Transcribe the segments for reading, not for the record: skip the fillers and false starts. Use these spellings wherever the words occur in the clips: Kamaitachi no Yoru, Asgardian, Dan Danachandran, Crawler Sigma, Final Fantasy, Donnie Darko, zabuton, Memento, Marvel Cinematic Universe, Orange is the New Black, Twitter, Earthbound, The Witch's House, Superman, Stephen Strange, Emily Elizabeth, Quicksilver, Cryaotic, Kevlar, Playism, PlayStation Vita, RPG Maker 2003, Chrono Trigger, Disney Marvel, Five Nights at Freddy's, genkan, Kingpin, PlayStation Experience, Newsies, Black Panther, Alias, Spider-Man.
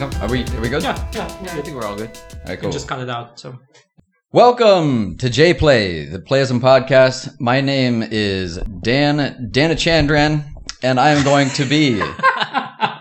Are we good? Yeah. I think we're all good. All right, cool. You just cut it out, so. Welcome to J-Play, the Playism podcast. My name is Dan Danachandran, and I am going to be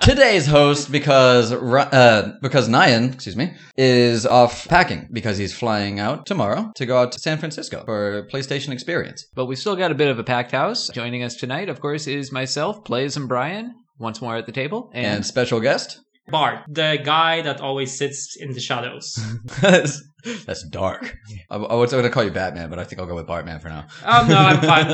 today's host because Nyan, is off packing because he's flying out tomorrow to go out to San Francisco for PlayStation Experience. But we still got a bit of a packed house. Joining us tonight, of course, is myself, Playism Brian, once more at the table, and special guest Bart, the guy that always sits in the shadows. That's dark. I was going to call you Batman, but I think I'll go with Bartman for now. Oh, no, I'm fine.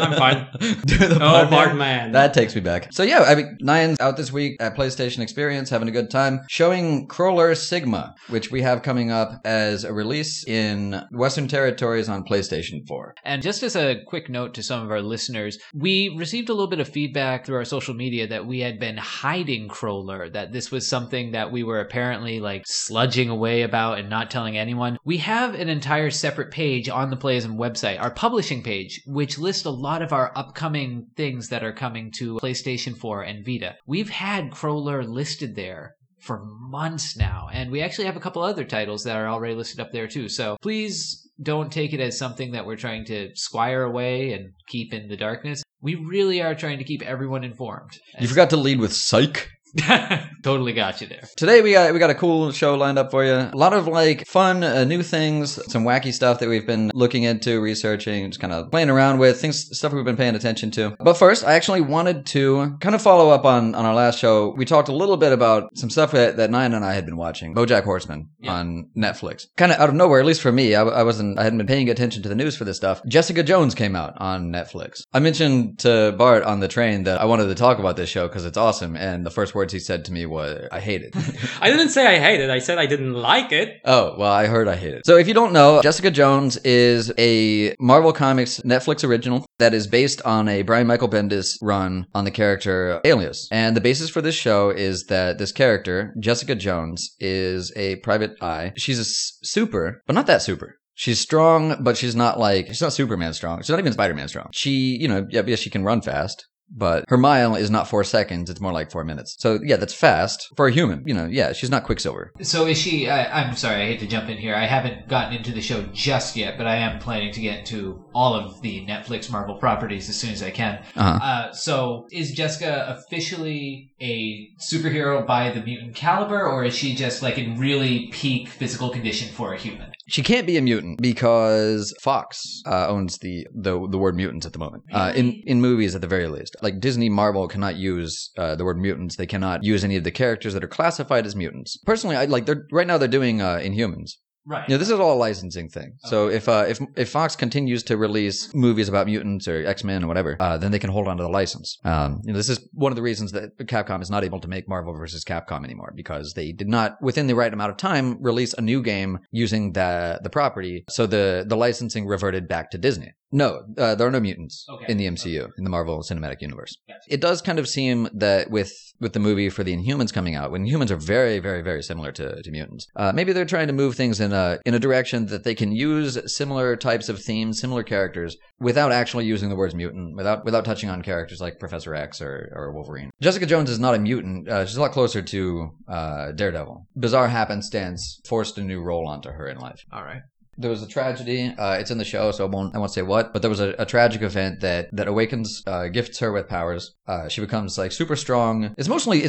Bartman. That takes me back. So, yeah, Nyan's out this week at PlayStation Experience, having a good time, showing Crawler Sigma, which we have coming up as a release in Western territories on PlayStation 4. And just as a quick note to some of our listeners, we received a little bit of feedback through our social media that we had been hiding Crawler, that this was something that we were apparently, sludging away about and not telling anyone. We have an entire separate page on the Playism website, our publishing page, which lists a lot of our upcoming things that are coming to PlayStation 4 and Vita. We've had Crawler listed there for months now, and we actually have a couple other titles that are already listed up there too, so please don't take it as something that we're trying to squire away and keep in the darkness. We really are trying to keep everyone informed. You forgot to lead with psych. Totally got you there. Today we got a cool show lined up for you. A lot of fun new things, some wacky stuff that we've been looking into, researching, just kind of playing around with stuff we've been paying attention to. But first, I actually wanted to kind of follow up on our last show. We talked a little bit about some stuff that Nyan and I had been watching, BoJack Horseman on Netflix. Kind of out of nowhere, at least for me, I hadn't been paying attention to the news for this stuff. Jessica Jones came out on Netflix. I mentioned to Bart on the train that I wanted to talk about this show because it's awesome, and the first words he said to me was, "I hate it." I didn't say I hate it. I said I didn't like it. Oh, well, I heard I hate it. So if you don't know, Jessica Jones is a Marvel Comics Netflix original that is based on a Brian Michael Bendis run on the character Alias. And the basis for this show is that this character, Jessica Jones, is a private eye. She's a super, but not that super. She's strong, but she's not Superman strong. She's not even Spider-Man strong. She, she can run fast. But her mile is not 4 seconds, it's more like 4 minutes. So, yeah, that's fast for a human. She's not Quicksilver. So is she... I'm sorry, I hate to jump in here. I haven't gotten into the show just yet, but I am planning to get into all of the Netflix Marvel properties as soon as I can. Uh-huh. So is Jessica officially a superhero by the mutant caliber, or is she just in really peak physical condition for a human? She can't be a mutant because Fox owns the word mutants at the moment. In movies at the very least. Disney, Marvel cannot use the word mutants. They cannot use any of the characters that are classified as mutants. Personally, right now they're doing Inhumans. Right. This is all a licensing thing. Okay. So if Fox continues to release movies about mutants or X-Men or whatever, then they can hold on to the license. This is one of the reasons that Capcom is not able to make Marvel vs. Capcom anymore, because they did not, within the right amount of time, release a new game using the property. So the licensing reverted back to Disney. No, there are no mutants in the MCU, in the Marvel Cinematic Universe. Gotcha. It does kind of seem that with the movie for the Inhumans coming out, when Inhumans are very, very, very similar to mutants, maybe they're trying to move things in a direction that they can use similar types of themes, similar characters, without actually using the words mutant, without touching on characters like Professor X or Wolverine. Jessica Jones is not a mutant. She's a lot closer to Daredevil. Bizarre happenstance forced a new role onto her in life. All right. There was a tragedy. It's in the show, so I won't say what. But there was a tragic event that awakens, gifts her with powers. She becomes super strong. It's mostly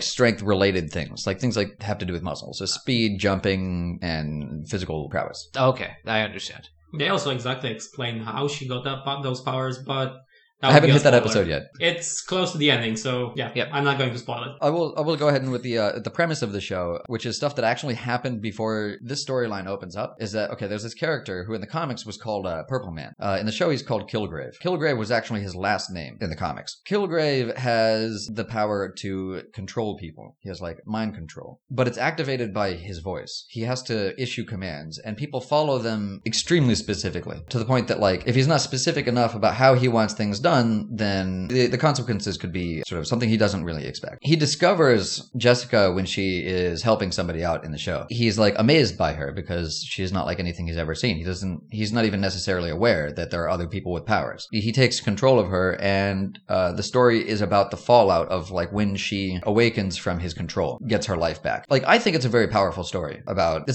strength related things, things have to do with muscles, so speed, jumping, and physical prowess. Okay, I understand. They also exactly explain how she got those powers, but. I haven't hit that episode yet. It's close to the ending, so yeah. I'm not going to spoil it. I will go ahead and with the premise of the show, which is stuff that actually happened before this storyline opens up, is that, okay, there's this character who in the comics was called Purple Man. In the show, he's called Kilgrave. Kilgrave was actually his last name in the comics. Kilgrave has the power to control people. He has, mind control. But it's activated by his voice. He has to issue commands, and people follow them extremely specifically, to the point that, if he's not specific enough about how he wants things done, son, then the consequences could be sort of something he doesn't really expect. He discovers Jessica when she is helping somebody out in the show. He's like amazed by her because she's not like anything he's ever seen. He's not even necessarily aware that there are other people with powers. He takes control of her, and the story is about the fallout of like when she awakens from his control, gets her life back. Like, I think it's a very powerful story about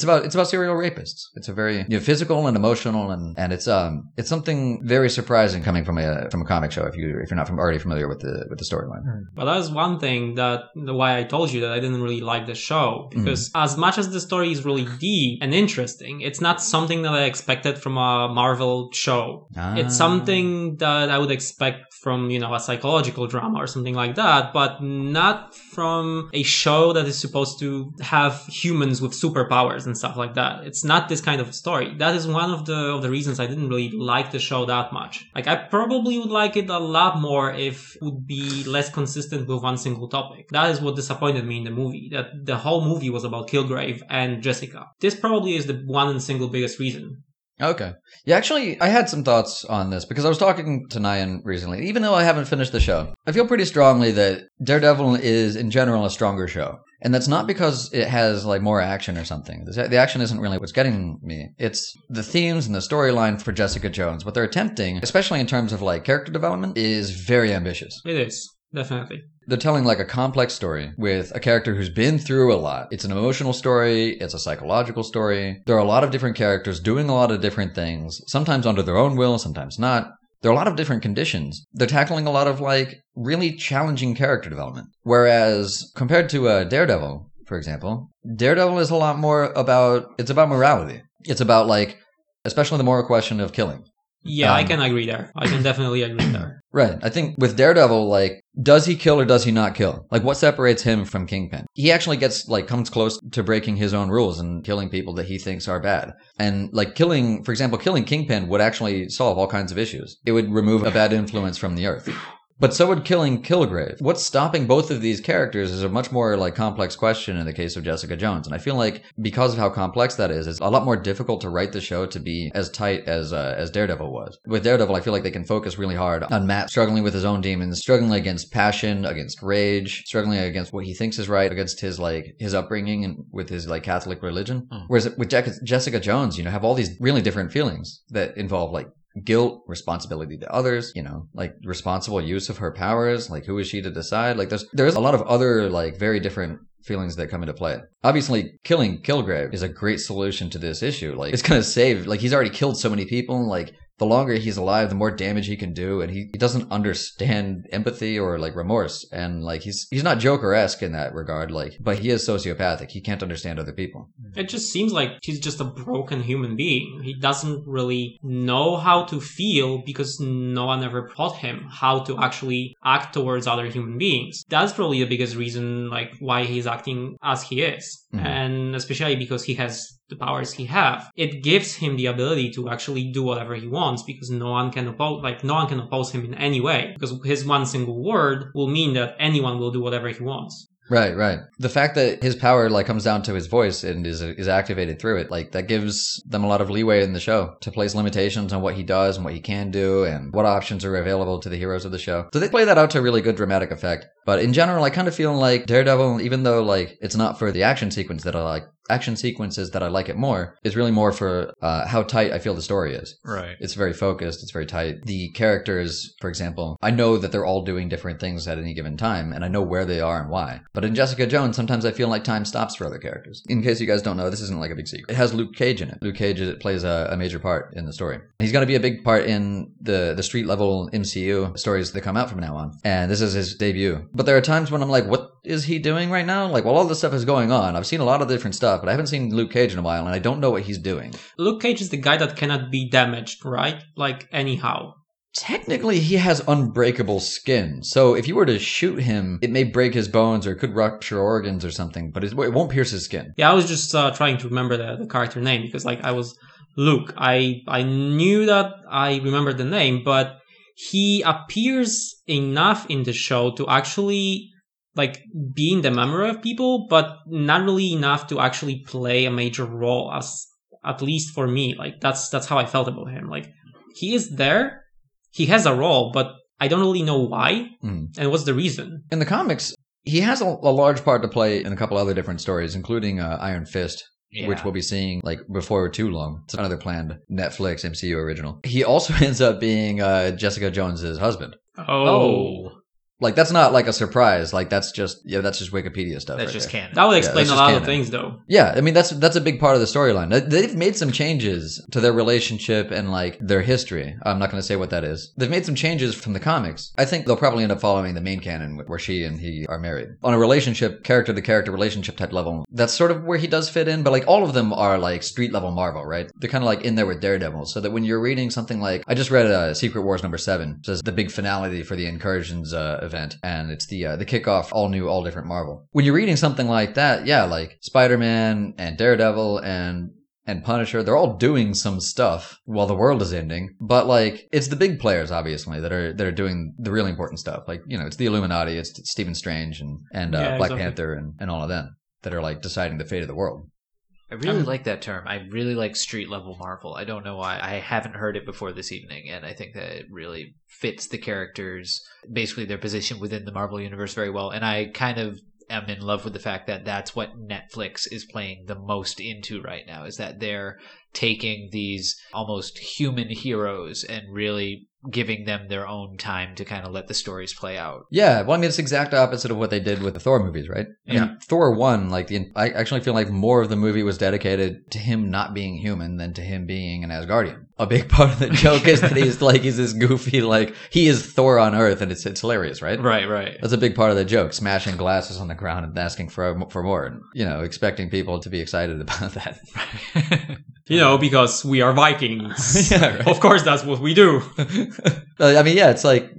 serial rapists. It's a very physical and emotional, and it's something very surprising coming from a comic show if you're not already familiar with the storyline. Well, that's one thing why I told you that I didn't really like the show, because as much as the story is really deep and interesting, it's not something that I expected from a Marvel show. It's something that I would expect from a psychological drama or something like that, but not from a show that is supposed to have humans with superpowers and stuff like that. It's not this kind of story. That is one of the reasons I didn't really like the show that much. Like, I probably would like it a lot more if it would be less consistent with one single topic. That is what disappointed me in the movie, that the whole movie was about Kilgrave and Jessica. This probably is the one and single biggest reason. Okay. Yeah, actually, I had some thoughts on this because I was talking to Nyan recently. Even though I haven't finished the show, I feel pretty strongly that Daredevil is, in general, a stronger show. And that's not because it has like more action or something. The action isn't really what's getting me. It's the themes and the storyline for Jessica Jones. What they're attempting, especially in terms of like character development, is very ambitious. It is. Definitely. They're telling like a complex story with a character who's been through a lot. It's an emotional story. It's a psychological story. There are a lot of different characters doing a lot of different things, sometimes under their own will, sometimes not. There are a lot of different conditions. They're tackling a lot of like really challenging character development. Whereas compared to Daredevil, for example, Daredevil is a lot more about morality. It's about like, especially the moral question of killing. Yeah, I can agree there. I can definitely agree there. Right. I think with Daredevil, like, does he kill or does he not kill? Like, what separates him from Kingpin? He actually comes close to breaking his own rules and killing people that he thinks are bad. And, like, killing Kingpin would actually solve all kinds of issues. It would remove a bad influence from the earth. But so would killing Kilgrave. What's stopping both of these characters is a much more like complex question in the case of Jessica Jones. And I feel like because of how complex that is, it's a lot more difficult to write the show to be as tight as Daredevil was. With Daredevil, I feel like they can focus really hard on Matt struggling with his own demons, struggling against passion, against rage, struggling against what he thinks is right, against his upbringing and with his like Catholic religion. Whereas with Jessica Jones, have all these really different feelings that involve like guilt, responsibility to others, like responsible use of her powers, like who is she to decide? Like there's a lot of other like very different feelings that come into play. Obviously, killing Kilgrave is a great solution to this issue. Like, it's gonna save, like, he's already killed so many people. Like, the longer he's alive, the more damage he can do, and he doesn't understand empathy or like remorse, and like he's not Joker-esque in that regard, like, but he is sociopathic. He can't understand other people. It just seems like he's just a broken human being. He doesn't really know how to feel because no one ever taught him how to actually act towards other human beings. That's probably the biggest reason like why he's acting as he is. Mm-hmm. And especially because he has the powers he have, it gives him the ability to actually do whatever he wants because no one can oppose him in any way, because his one single word will mean that anyone will do whatever he wants. Right. The fact that his power like comes down to his voice and is activated through it, like, that gives them a lot of leeway in the show to place limitations on what he does and what he can do and what options are available to the heroes of the show. So they play that out to really good dramatic effect. But in general, I kind of feel like Daredevil, even though like it's not for the action sequences that I like it more, is really more for how tight I feel the story is. Right. It's very focused. It's very tight. The characters, for example, I know that they're all doing different things at any given time, and I know where they are and why. But in Jessica Jones, sometimes I feel like time stops for other characters. In case you guys don't know, this isn't like a big secret. It has Luke Cage in it. Luke Cage plays a major part in the story. He's going to be a big part in the street level MCU stories that come out from now on. And this is his debut. But there are times when I'm like, what is he doing right now? Like, while all this stuff is going on, I've seen a lot of different stuff, but I haven't seen Luke Cage in a while, and I don't know what he's doing. Luke Cage is the guy that cannot be damaged, right? Like, anyhow. Technically, he has unbreakable skin, so if you were to shoot him, it may break his bones or it could rupture organs or something, but it won't pierce his skin. Yeah, I was just trying to remember the character name, because like I was Luke. I knew that I remembered the name, but he appears enough in the show to actually like be in the memory of people, but not really enough to actually play a major role, as at least for me. Like that's how I felt about him. Like, he is there. He has a role, but I don't really know why and what's the reason. In the comics, he has a large part to play in a couple other different stories, including Iron Fist, which we'll be seeing like before too long. It's another planned Netflix MCU original. He also ends up being Jessica Jones's husband. Oh. Like, that's not like a surprise. Like, that's just Wikipedia stuff. That's right just there. Canon. That would explain a lot of things, though. Yeah, I mean, that's a big part of the storyline. They've made some changes to their relationship and, like, their history. I'm not going to say what that is. They've made some changes from the comics. I think they'll probably end up following the main canon where she and he are married. On a relationship, character-to-character relationship type level, that's sort of where he does fit in. But, like, all of them are, like, street-level Marvel, right? They're kind of, like, in there with Daredevil. So that when you're reading something like... I just read Secret Wars number 7. It says the big finale for the Incursions event, and it's the kickoff, all new, all different Marvel. When you're reading something like that, yeah, like Spider-Man and Daredevil and Punisher, they're all doing some stuff while the world is ending, but like it's the big players obviously that are doing the really important stuff. Like, you know, it's the Illuminati, it's Stephen Strange and Black Panther and all of them that are like deciding the fate of the world. I really like that term. I really like street-level Marvel. I don't know why. I haven't heard it before this evening, and I think that it really fits the characters, basically their position within the Marvel Universe very well. And I kind of am in love with the fact that that's what Netflix is playing the most into right now, is that they're taking these almost human heroes and really giving them their own time to kind of let the stories play out. Yeah, well, I mean, it's the exact opposite of what they did with the Thor movies, right? Yeah. I mean, Thor 1, like, I actually feel like more of the movie was dedicated to him not being human than to him being an Asgardian. A big part of the joke is that he's this goofy, like, he is Thor on Earth, and it's hilarious, right? Right. That's a big part of the joke, smashing glasses on the ground and asking for more, and, you know, expecting people to be excited about that. You know, because we are Vikings. Yeah, right. Of course, that's what we do. I mean, yeah, it's like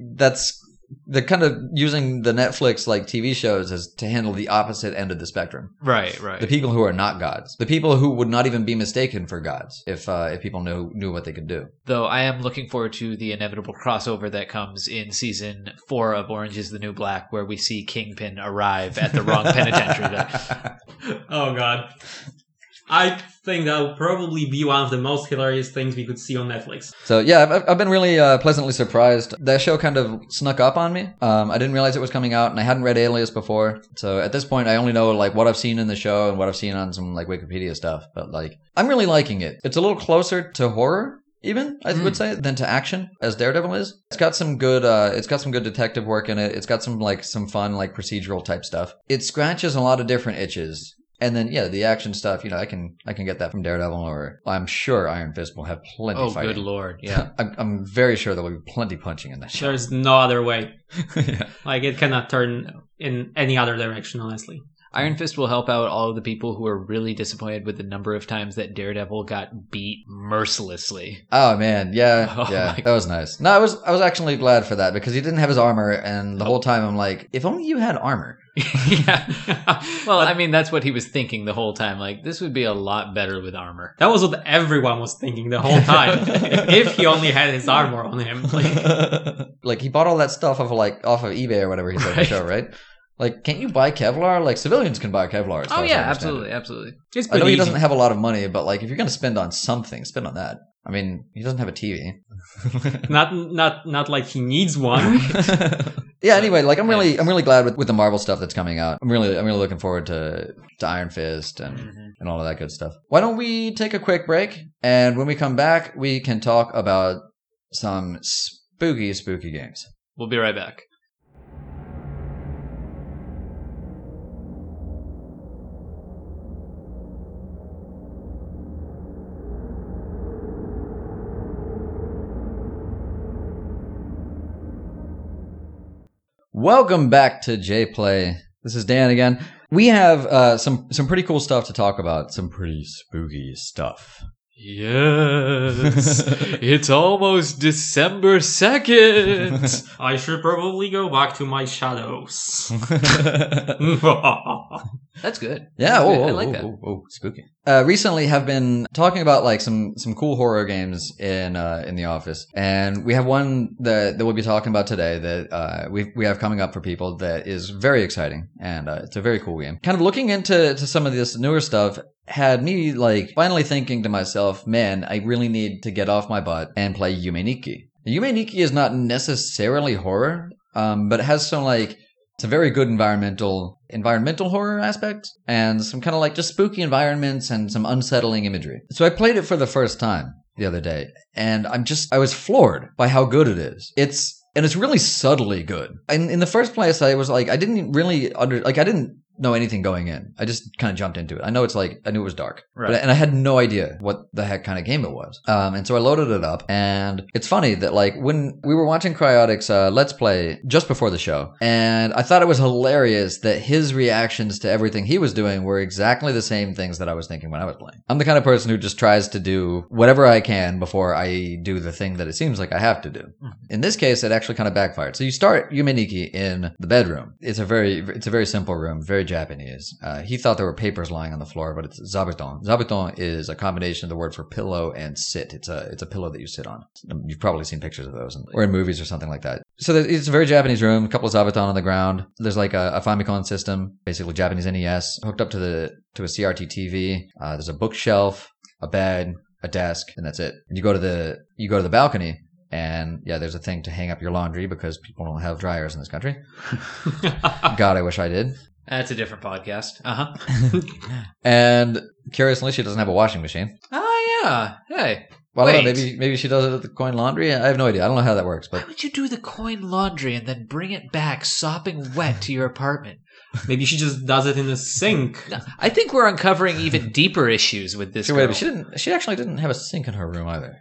they're kind of using the Netflix like TV shows as to handle the opposite end of the spectrum. Right. The people who are not gods, the people who would not even be mistaken for gods if people knew what they could do. Though I am looking forward to the inevitable crossover that comes in season 4 of Orange Is the New Black, where we see Kingpin arrive at the wrong penitentiary. Oh God. I think that will probably be one of the most hilarious things we could see on Netflix. So yeah, I've been really pleasantly surprised. That show kind of snuck up on me. I didn't realize it was coming out, and I hadn't read Alias before. So at this point, I only know like what I've seen in the show and what I've seen on some like Wikipedia stuff. But like, I'm really liking it. It's a little closer to horror, even I would say, than to action as Daredevil is. It's got some good detective work in it. It's got some like some fun like procedural type stuff. It scratches a lot of different itches. And then, yeah, the action stuff, you know, I can get that from Daredevil, or I'm sure Iron Fist will have plenty of fighting. Oh, good lord, yeah. I'm very sure there will be plenty punching in that show. There's no other way. Yeah. Like, it cannot turn in any other direction, honestly. Iron Fist will help out all of the people who are really disappointed with the number of times that Daredevil got beat mercilessly. Oh man, yeah, that was nice. No, I was actually glad for that because he didn't have his armor, and the whole time I'm like, if only you had armor. Yeah. Well, I mean, that's what he was thinking the whole time. Like, this would be a lot better with armor. That was what everyone was thinking the whole time. If he only had his armor on him, like he bought all that stuff off of eBay or whatever he said in the show, right? Like, can't you buy Kevlar? Like, civilians can buy Kevlar. Oh, yeah, absolutely. I know he doesn't have a lot of money, but, like, if you're going to spend on something, spend on that. I mean, he doesn't have a TV. Not like he needs one. Yeah, anyway, like, I'm really glad with the Marvel stuff that's coming out. I'm really looking forward to Iron Fist and all of that good stuff. Why don't we take a quick break? And when we come back, we can talk about some spooky, spooky games. We'll be right back. Welcome back to J-Play. This is Dan again. We have some pretty cool stuff to talk about. Some pretty spooky stuff. Yes. It's almost December 2nd. I should probably go back to my shadows. That's good. Yeah, I like that. Spooky. Recently have been talking about like some cool horror games in the office, and we have one that we'll be talking about today that we have coming up for people that is very exciting, and it's a very cool game. Kind of looking into some of this newer stuff had me like finally thinking to myself, man, I really need to get off my butt and play Yume Nikki. Yume Nikki is not necessarily horror, but it has some, like, it's a very good environmental horror aspect, and some kind of, like, just spooky environments and some unsettling imagery. So I played it for the first time the other day, and I was floored by how good it is. And it's really subtly good. In the first place, I was like, I didn't know anything going in. I just kind of jumped into it. I know it's like, I knew it was dark. Right. But, and I had no idea what the heck kind of game it was. And so I loaded it up, and it's funny that, like, when we were watching Cryotic's Let's Play just before the show, and I thought it was hilarious that his reactions to everything he was doing were exactly the same things that I was thinking when I was playing. I'm the kind of person who just tries to do whatever I can before I do the thing that it seems like I have to do. In this case, it actually kind of backfired. So you start Yume Nikki in the bedroom. It's a very simple room, very Japanese. He thought there were papers lying on the floor, but it's zabuton. Zabuton is a combination of the word for pillow and sit. It's a pillow that you sit on. You've probably seen pictures of those, or in movies or something like that. So it's a very Japanese room, a couple of zabuton on the ground. There's like a Famicom system, basically Japanese NES, hooked up to a CRT TV. There's a bookshelf, a bed, a desk, and that's it. And you go to the balcony. And yeah, there's a thing to hang up your laundry because people don't have dryers in this country. God, I wish I did. That's a different podcast. Uh-huh. And curiously, she doesn't have a washing machine. Oh, yeah. Hey. Well, I don't know, maybe she does it at the coin laundry. I have no idea. I don't know how that works. But why would you do the coin laundry and then bring it back sopping wet to your apartment? Maybe she just does it in the sink. No, I think we're uncovering even deeper issues with this girl. Wait, but she actually didn't have a sink in her room either.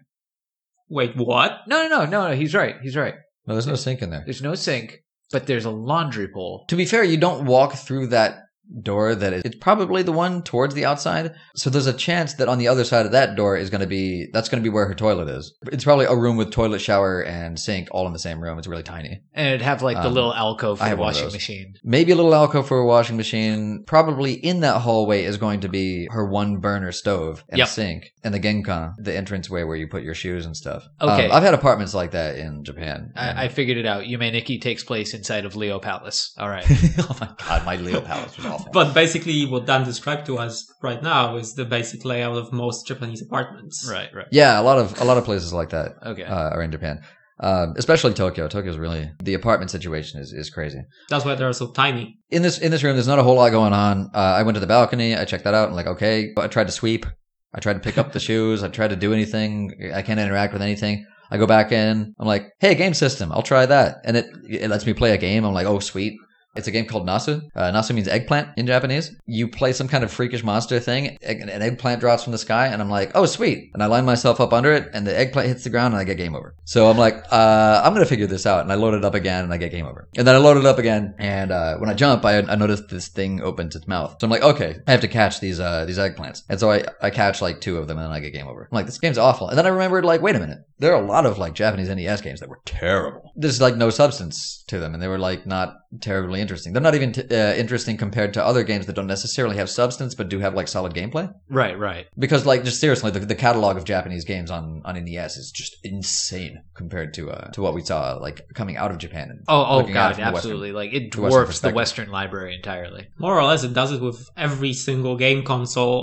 Wait, what? No, he's right. No, there's no sink in there. There's no sink, but there's a laundry bowl. To be fair, you don't walk through that door it's probably the one towards the outside. So there's a chance that on the other side of that door that's going to be where her toilet is. It's probably a room with toilet, shower, and sink all in the same room. It's really tiny. And it'd have like the little alcove for a washing machine. Maybe a little alcove for a washing machine. Probably in that hallway is going to be her one burner stove and sink and the genkan, the entranceway where you put your shoes and stuff. Okay. I've had apartments like that in Japan. I figured it out. Yume Nikki takes place inside of Leo Palace. All right. Oh my God, my Leo Palace was awful. But basically what Dan described to us right now is the basic layout of most Japanese apartments. Right. Yeah, a lot of places like that are in Japan. Especially Tokyo. Tokyo's really... The apartment situation is crazy. That's why they're so tiny. In this room, there's not a whole lot going on. I went to the balcony. I checked that out. I'm like, okay. I tried to sweep. I tried to pick up the shoes. I tried to do anything. I can't interact with anything. I go back in. I'm like, hey, game system. I'll try that. And it lets me play a game. I'm like, oh, sweet. It's a game called Nasu. Nasu means eggplant in Japanese. You play some kind of freakish monster thing, an eggplant drops from the sky, and I'm like, oh, sweet. And I line myself up under it, and the eggplant hits the ground, and I get game over. So I'm like, I'm going to figure this out. And I load it up again, and I get game over. And then I load it up again, and when I jump, I notice this thing opens its mouth. So I'm like, okay, I have to catch these eggplants. And so I catch like two of them, and then I get game over. I'm like, this game's awful. And then I remembered, like, wait a minute. There are a lot of like Japanese NES games that were terrible. There's like no substance to them, and they were like not terribly interesting. They're not even interesting compared to other games that don't necessarily have substance but do have like solid gameplay. Right. Because like just seriously, the catalog of Japanese games on NES is just insane compared to what we saw like coming out of Japan. And God, absolutely! Like it dwarfs the Western library entirely. More or less, it does it with every single game console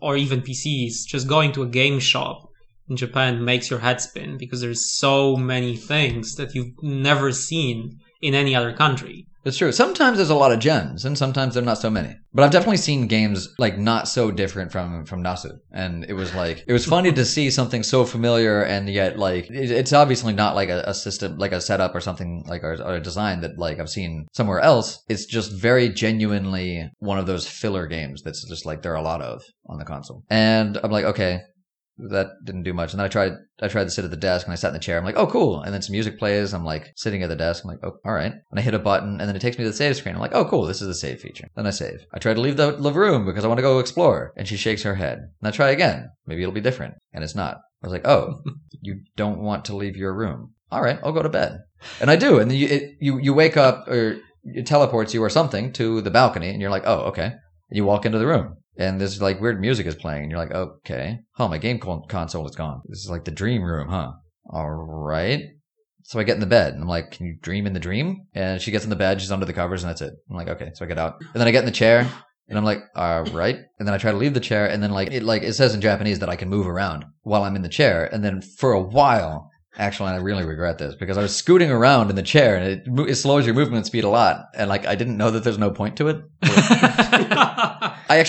or even PCs. Just going to a game shop in Japan makes your head spin because there's so many things that you've never seen in any other country. It's true. Sometimes there's a lot of gems, and sometimes there are not so many. But I've definitely seen games like not so different from Nasu, and it was funny to see something so familiar, and yet like it's obviously not like a system, like a setup or something like or a design that like I've seen somewhere else. It's just very genuinely one of those filler games that's just like there are a lot of on the console, and I'm like, okay. That didn't do much. And then I tried to sit at the desk, and I sat in the chair. I'm like, oh, cool. And then some music plays. I'm like sitting at the desk. I'm like, oh, all right. And I hit a button, and then it takes me to the save screen. I'm like, oh, cool. This is the save feature. Then I save. I try to leave the room because I want to go explore. And she shakes her head. And I try again. Maybe it'll be different. And it's not. I was like, oh, you don't want to leave your room. All right, I'll go to bed. And I do. And then you wake up, or it teleports you or something to the balcony. And you're like, oh, okay. And you walk into the room. And this like weird music is playing, and you're like, okay, oh, my game console is gone. This is like the dream room, huh? All right. So I get in the bed, and I'm like, can you dream in the dream? And she gets in the bed, she's under the covers, and that's it. I'm like, okay. So I get out, and then I get in the chair, and I'm like, all right. And then I try to leave the chair, and then like it says in Japanese that I can move around while I'm in the chair, and then for a while Actually, I really regret this because I was scooting around in the chair and it slows your movement speed a lot. And like, I didn't know that there's no point to it. I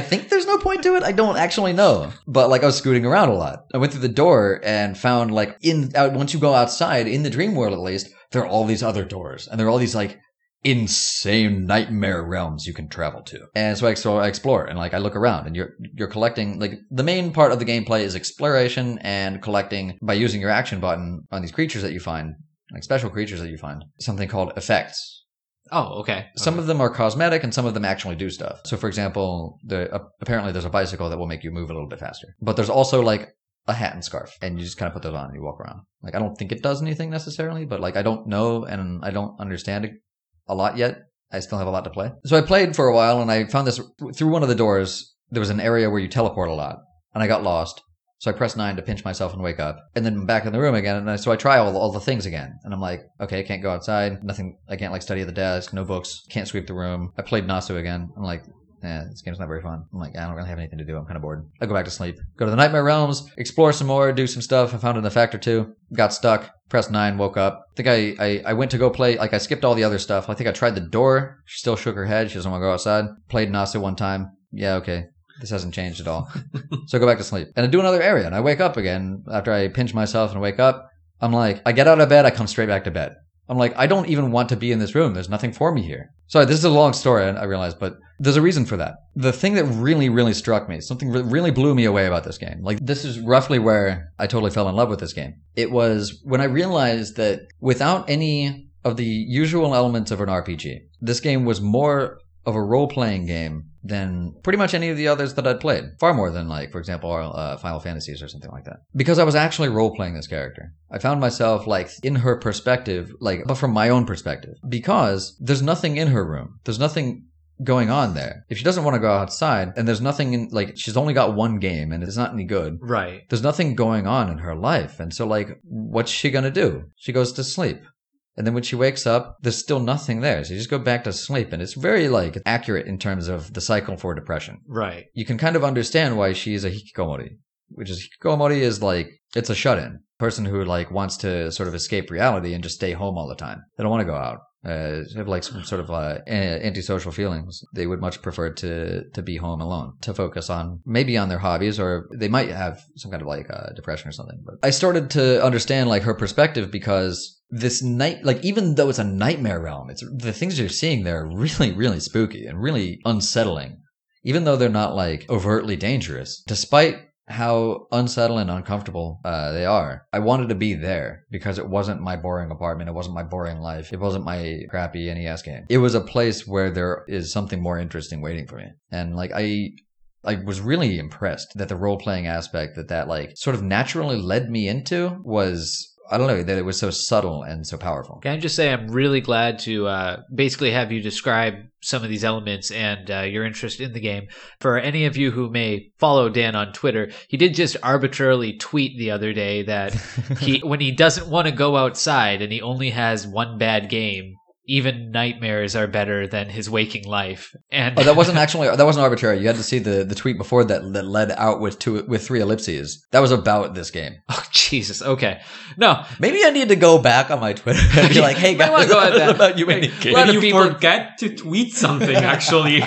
think there's no point to it. I don't actually know. But like, I was scooting around a lot. I went through the door and found like once you go outside in the dream world, at least there are all these other doors and there are all these like insane nightmare realms you can travel to. And so I explore and like I look around and you're collecting like the main part of the gameplay is exploration and collecting by using your action button on these creatures that you find, like special creatures that you find, something called effects. Oh, okay. Some of them are cosmetic and some of them actually do stuff. So for example, apparently there's a bicycle that will make you move a little bit faster. But there's also like a hat and scarf, and you just kind of put those on and you walk around. Like I don't think it does anything necessarily, but like I don't know and I don't understand it a lot yet. I still have a lot to play. So I played for a while and I found this through one of the doors. There was an area where you teleport a lot and I got lost. So I pressed 9 to pinch myself and wake up and then back in the room again. And so I try all the things again. And I'm like, okay, I can't go outside. Nothing. I can't like study at the desk. No books. Can't sweep the room. I played Nasu again. I'm like, this game's not very fun. I'm like, I don't really have anything to do. I'm kind of bored. I go back to sleep. Go to the Nightmare Realms, explore some more, do some stuff. I found an effect or two. Got stuck. Pressed 9, woke up. I think I went to go play. Like, I skipped all the other stuff. I think I tried the door. She still shook her head. She doesn't want to go outside. Played Nasu one time. Yeah, okay. This hasn't changed at all. So I go back to sleep. And I do another area. And I wake up again. After I pinch myself and wake up, I'm like, I get out of bed. I come straight back to bed. I'm like, I don't even want to be in this room. There's nothing for me here. So this is a long story, I realize, but there's a reason for that. The thing that really, really struck me, something really blew me away about this game. Like, this is roughly where I totally fell in love with this game. It was when I realized that without any of the usual elements of an RPG, this game was more of a role-playing game than pretty much any of the others that I'd played. Far more than, like, for example, Final Fantasies or something like that. Because I was actually role-playing this character. I found myself, like, in her perspective, like, but from my own perspective. Because there's nothing in her room. There's nothing going on there. If she doesn't want to go outside, and there's nothing in, like, she's only got one game, and it's not any good. Right. There's nothing going on in her life. And so, like, what's she gonna do? She goes to sleep. And then when she wakes up, there's still nothing there. So you just go back to sleep. And it's very, like, accurate in terms of the cycle for depression. Right. You can kind of understand why she's a hikikomori, hikikomori is, like, it's a shut-in. Person who, like, wants to sort of escape reality and just stay home all the time. They don't want to go out. Have, like, some sort of antisocial feelings. They would much prefer to be home alone, to focus on maybe on their hobbies, or they might have some kind of, like, depression or something. But I started to understand, like, her perspective because this night, like, even though it's a nightmare realm, it's the things you're seeing there are really, really spooky and really unsettling, even though they're not, like, overtly dangerous. Despite how unsettling and uncomfortable they are, I wanted to be there because it wasn't my boring apartment, it wasn't my boring life, it wasn't my crappy NES game. It was a place where there is something more interesting waiting for me. And, like, I was really impressed that the role-playing aspect that, like, sort of naturally led me into was, I don't know, that it was so subtle and so powerful. Can I just say I'm really glad to basically have you describe some of these elements and your interest in the game. For any of you who may follow Dan on Twitter, he did just arbitrarily tweet the other day that when he doesn't want to go outside and he only has one bad game, even nightmares are better than his waking life. And that wasn't arbitrary. You had to see the tweet before that led out with 3 ellipses. That was about this game. Oh, Jesus. Okay. No. Maybe I need to go back on my Twitter and be like, hey, guys, about you, many kids. Maybe you forget to tweet something, actually.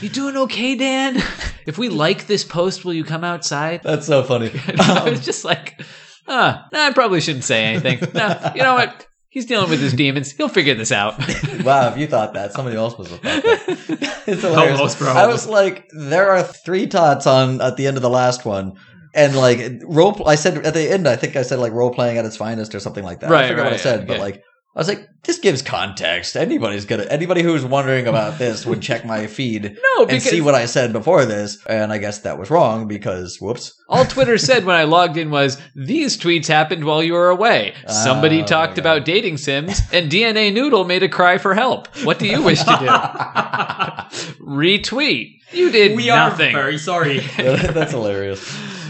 You doing okay, Dan? If we like this post, will you come outside? That's so funny. It's just like, I probably shouldn't say anything. No, you know what? He's dealing with his demons. He'll figure this out. Wow, if you thought that, somebody else must have thought that. It's hilarious. Almost, probably. I was like, there are 3 tots on at the end of the last one. And, like, I said at the end, I think I said, like, role-playing at its finest or something like that. Right, I forget what I said, but, like, I was like, this gives context. Anybody who's wondering about this would check my feed and see what I said before this. And I guess that was wrong because, whoops. All Twitter said when I logged in was, these tweets happened while you were away. Somebody talked about dating sims and DNA Noodle made a cry for help. What do you wish to do? Retweet. You did nothing. We are very sorry. That's hilarious.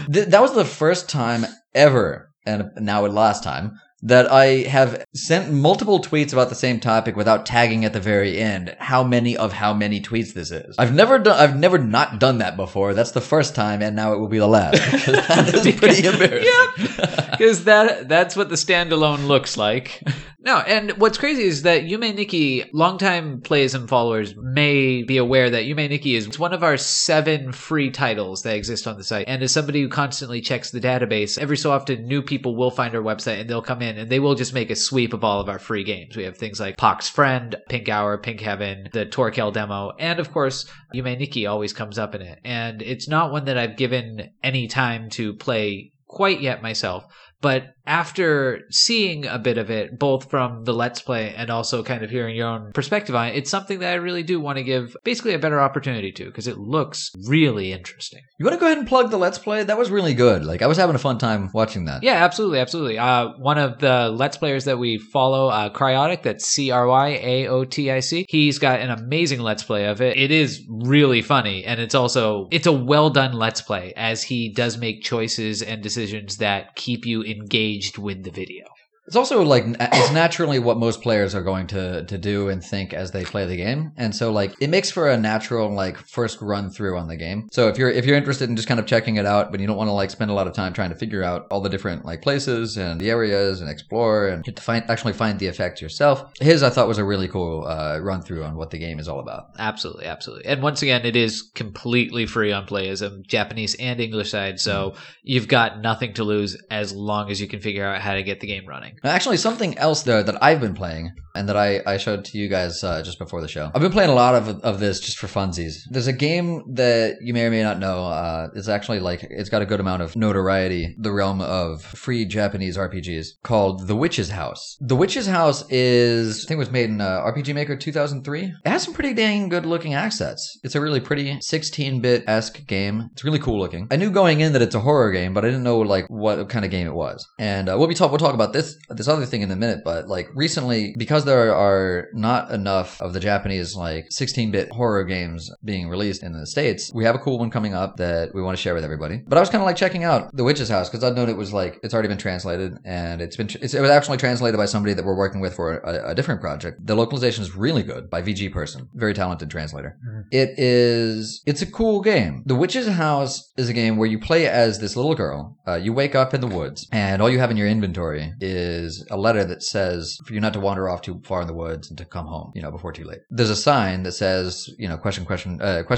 That was the first time ever, and now the last time, that I have sent multiple tweets about the same topic without tagging at the very end how many of how many tweets this is. I've never not done that before. That's the first time, and now it will be the last. That is pretty embarrassing. Yeah, because that's what the standalone looks like. No, and what's crazy is that Yume Nikki, longtime Playism followers may be aware that Yume Nikki is one of our 7 free titles that exist on the site. And as somebody who constantly checks the database, every so often new people will find our website and they'll come in and they will just make a sweep of all of our free games. We have things like Pock's Friend, Pink Hour, Pink Heaven, the Torkel demo, and of course, Yume Nikki always comes up in it. And it's not one that I've given any time to play quite yet myself. But after seeing a bit of it, both from the Let's Play and also kind of hearing your own perspective on it, it's something that I really do want to give basically a better opportunity to, because it looks really interesting. You want to go ahead and plug the Let's Play? That was really good. Like, I was having a fun time watching that. Yeah, absolutely, absolutely. One of the Let's Players that we follow, Cryotic, that's Cryaotic, he's got an amazing Let's Play of it. It is really funny, and it's a well-done Let's Play, as he does make choices and decisions that keep you engaged with the video. It's also like it's naturally what most players are going to do and think as they play the game, and so like it makes for a natural like first run through on the game. So if you're interested in just kind of checking it out, but you don't want to like spend a lot of time trying to figure out all the different like places and the areas and explore and get to actually find the effects yourself, his I thought was a really cool run through on what the game is all about. Absolutely, absolutely. And once again, it is completely free on Playism, Japanese and English side, so you've got nothing to lose as long as you can figure out how to get the game running. Actually, something else though that I've been playing and that I showed to you guys just before the show. I've been playing a lot of this just for funsies. There's a game that you may or may not know. It's actually like it's got a good amount of notoriety, the realm of free Japanese RPGs, called The Witch's House. The Witch's House is, I think it was made in RPG Maker 2003. It has some pretty dang good looking assets. It's a really pretty 16-bit-esque game. It's really cool looking. I knew going in that it's a horror game, but I didn't know like what kind of game it was. And we'll talk about this other thing in a minute, but like recently, because there are not enough of the Japanese like 16-bit horror games being released in the States, we have a cool one coming up that we want to share with everybody. But I was kind of like checking out The Witch's House because I'd known it was like it's already been translated, and it was actually translated by somebody that we're working with for a different project. The localization is really good by VG Person, very talented translator. Mm-hmm. It's a cool game. The Witch's House is a game where you play as this little girl. You wake up in the woods, and all you have in your inventory is a letter that says for you not to wander off too far in the woods and to come home, you know, before too late. There's a sign that says, you know, question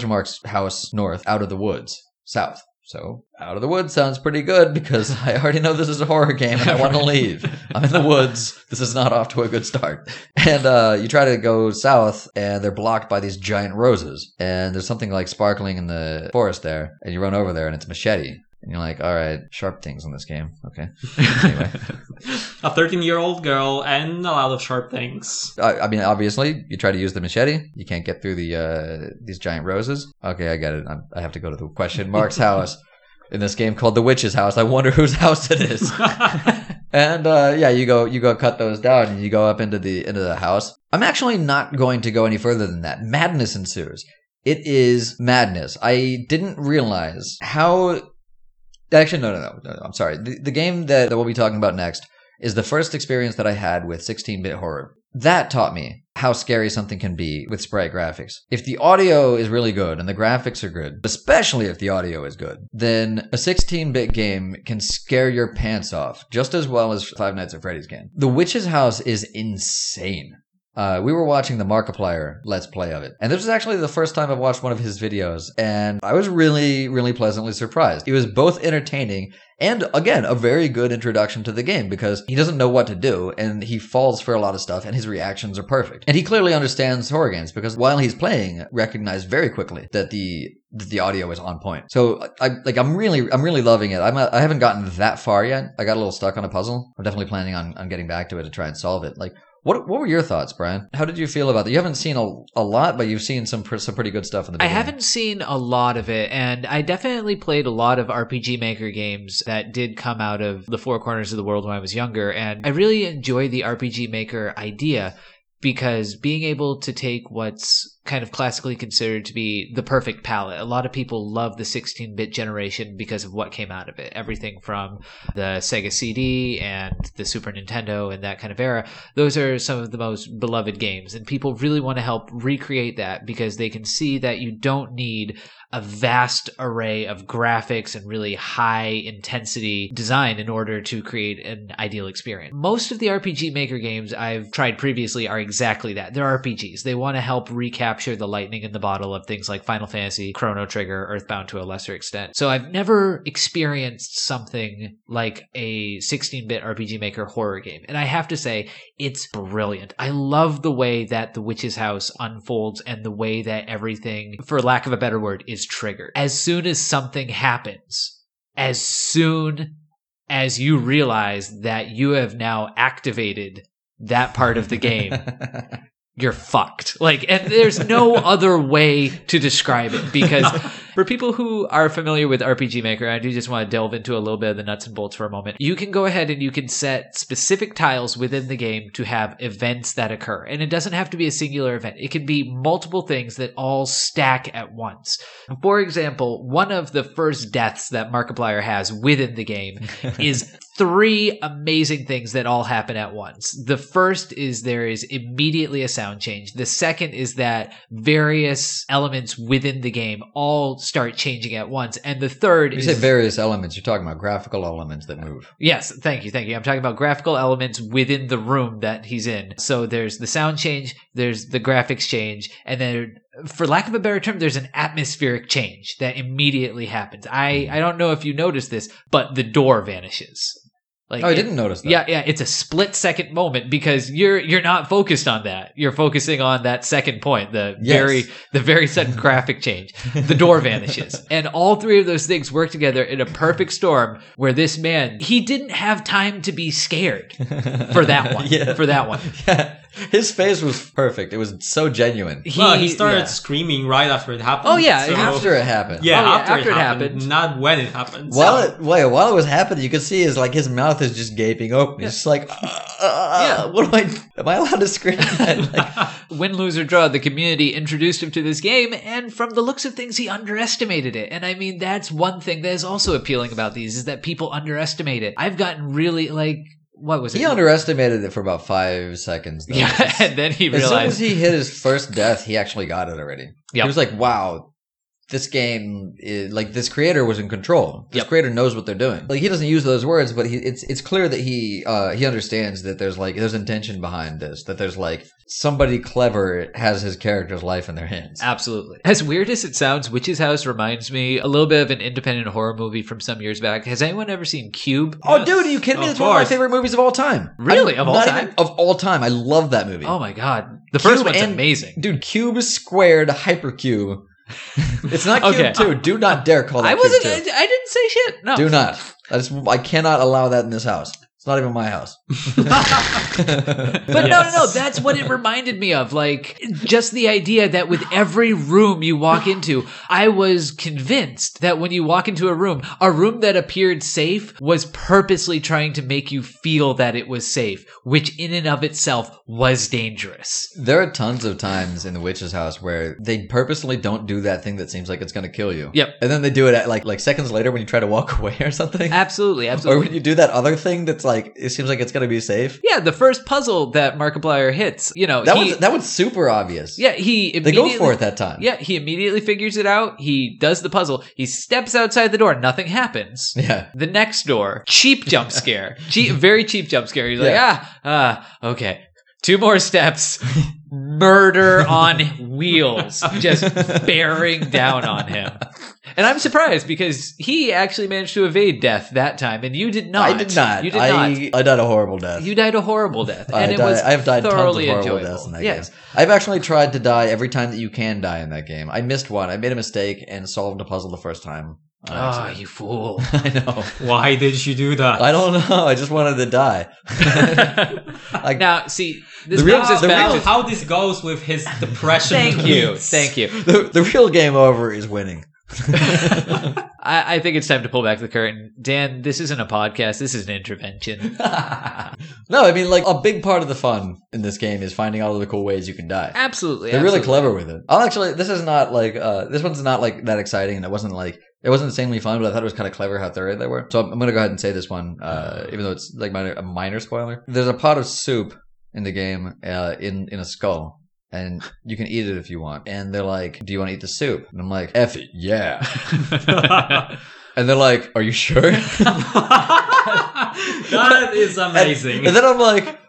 marks, house north, out of the woods, south. So out of the woods sounds pretty good because I already know this is a horror game and I want to leave. I'm in the woods. This is not off to a good start. And you try to go south and they're blocked by these giant roses. And there's something like sparkling in the forest there. And you run over there and it's a machete. And you're like, all right, sharp things in this game. Okay. Anyway. A 13-year-old girl and a lot of sharp things. I mean, obviously, you try to use the machete. You can't get through the these giant roses. Okay, I get it. I have to go to the question mark's house in this game called The Witch's House. I wonder whose house it is. And yeah, you go cut those down and you go up into the house. I'm actually not going to go any further than that. Madness ensues. It is madness. I didn't realize how... Actually, no, I'm sorry. The game that we'll be talking about next is the first experience that I had with 16-bit horror. That taught me how scary something can be with sprite graphics. If the audio is really good and the graphics are good, especially if the audio is good, then a 16-bit game can scare your pants off just as well as Five Nights at Freddy's can. The Witch's House is insane. We were watching the Markiplier Let's Play of it. And this was actually the first time I've watched one of his videos. And I was really, really pleasantly surprised. It was both entertaining and, again, a very good introduction to the game because he doesn't know what to do and he falls for a lot of stuff and his reactions are perfect. And he clearly understands horror games because while he's playing, recognized very quickly that the audio is on point. So I'm really loving it. I haven't gotten that far yet. I got a little stuck on a puzzle. I'm definitely planning on getting back to it to try and solve it. Like, what were your thoughts, Brian? How did you feel about that? You haven't seen a lot, but you've seen some pretty good stuff in the beginning. I haven't seen a lot of it, and I definitely played a lot of RPG Maker games that did come out of the four corners of the world when I was younger, and I really enjoyed the RPG Maker idea because being able to take what's kind of classically considered to be the perfect palette. A lot of people love the 16-bit generation because of what came out of it. Everything from the Sega CD and the Super Nintendo and that kind of era. Those are some of the most beloved games, and people really want to help recreate that because they can see that you don't need a vast array of graphics and really high intensity design in order to create an ideal experience. Most of the RPG Maker games I've tried previously are exactly that. They're RPGs. They want to help recapture the lightning in the bottle of things like Final Fantasy, Chrono Trigger, Earthbound to a lesser extent. So I've never experienced something like a 16-bit RPG Maker horror game. And I have to say, it's brilliant. I love the way that The Witch's House unfolds and the way that everything, for lack of a better word, is triggered. As soon as something happens, as soon as you realize that you have now activated that part of the game, you're fucked. Like, and there's no other way to describe it, because for people who are familiar with RPG Maker, I do just want to delve into a little bit of the nuts and bolts for a moment. You can go ahead and you can set specific tiles within the game to have events that occur. And it doesn't have to be a singular event. It can be multiple things that all stack at once. For example, one of the first deaths that Markiplier has within the game is three amazing things that all happen at once. The first is there is immediately a sound change. The second is that various elements within the game all start changing at once. And the third is... You say various elements. You're talking about graphical elements that move. Yes. Thank you. Thank you. I'm talking about graphical elements within the room that he's in. So there's the sound change, there's the graphics change, and then, for lack of a better term, there's an atmospheric change that immediately happens. I don't know if you noticed this, but the door vanishes. Like, I didn't notice that. Yeah, it's a split-second moment because you're not focused on that. You're focusing on that second point, the very sudden graphic change. The door vanishes. And all three of those things work together in a perfect storm where this man, he didn't have time to be scared for that one. Yeah. For that one. Yeah. His face was perfect. It was so genuine. He started screaming right after it happened. Oh, yeah. So, after it happened. Yeah, after it happened. Not when it happened. While it was happening, you could see his mouth is just gaping open. Yeah. It's just like, what am I allowed to scream at? Win, lose, or draw, the community introduced him to this game, and from the looks of things, he underestimated it. And I mean, that's one thing that is also appealing about these, is that people underestimate it. I've gotten really, what was it? He underestimated it for about 5 seconds. Though. Yeah, and then he realized. As soon as he hit his first death, he actually got it already. Yep. He was like, wow, this game is, this creator was in control. This creator knows what they're doing. He doesn't use those words, but it's clear that he understands that there's intention behind this, that there's somebody clever has his character's life in their hands. Absolutely. As weird as it sounds, Witch's House reminds me a little bit of an independent horror movie from some years back. Has anyone ever seen Cube? Oh, dude, are you kidding me? That's one of my favorite movies of all time. Really? Of all time? Of all time. I love that movie. Oh, my God. The first one's amazing. Dude, Cube squared Hypercube. It's not Cube 2. Do not dare call that Cube 2. I didn't say shit. No. Do not. I cannot allow that in this house. It's not even my house. But no, that's what it reminded me of. Just the idea that with every room you walk into, I was convinced that when you walk into a room that appeared safe was purposely trying to make you feel that it was safe, which in and of itself was dangerous. There are tons of times in The Witch's House where they purposely don't do that thing that seems like it's going to kill you. Yep. And then they do it at seconds later when you try to walk away or something. Absolutely, absolutely. Or when you do that other thing that's it seems like it's going to be safe. Yeah, the first puzzle that Markiplier hits, that one's super obvious. Yeah, they go for it that time. Yeah, he immediately figures it out. He does the puzzle. He steps outside the door. Nothing happens. Yeah. The next door, cheap jump scare. Very cheap jump scare. He's okay. Two more steps. Murder on wheels. Just bearing down on him. And I'm surprised because he actually managed to evade death that time, and you did not. I did not. You did not. I died a horrible death. You died a horrible death, and I've died thoroughly tons of horrible deaths in that game. I've actually tried to die every time that you can die in that game. I missed one. I made a mistake and solved a puzzle the first time. Oh, you fool. I know. Why did you do that? I don't know. I just wanted to die. Now, see, how this goes with his depression. Thank you. The real game over is winning. I think it's time to pull back the curtain. Dan, this isn't a podcast. This is an intervention. No, I mean, like, a big part of the fun in this game is finding all of the cool ways you can die. Absolutely. They're really clever with it. I'll actually, this is not like, this one's not like that exciting. And it wasn't insanely fun, but I thought it was kind of clever how thorough they were. So I'm going to go ahead and say this one, even though it's like a minor spoiler. There's a pot of soup in the game, in a skull. And you can eat it if you want. And they're like, do you want to eat the soup? And I'm like, F it, yeah. And they're like, are you sure? That is amazing. And then I'm like,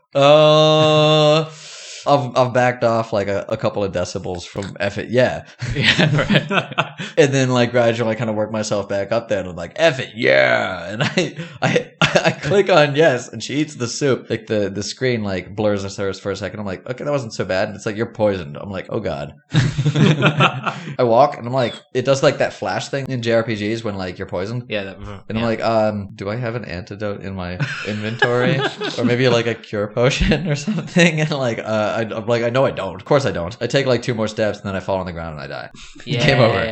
I've backed off like a couple of decibels from F it, yeah. Yeah, right. And then like gradually kind of work myself back up there and I'm like, F it, yeah. And I click on yes and she eats the soup. Like the screen like blurs the surface for a second. I'm like, okay, that wasn't so bad. And it's like, you're poisoned. I'm like, oh God. I walk and I'm like, it does like that flash thing in JRPGs when like you're poisoned. Yeah. And I'm like, do I have an antidote in my inventory? Or maybe like a cure potion or something? And like, I'm like, I know I don't. Of course I don't. I take like two more steps and then I fall on the ground and I die. Yeah. Game over.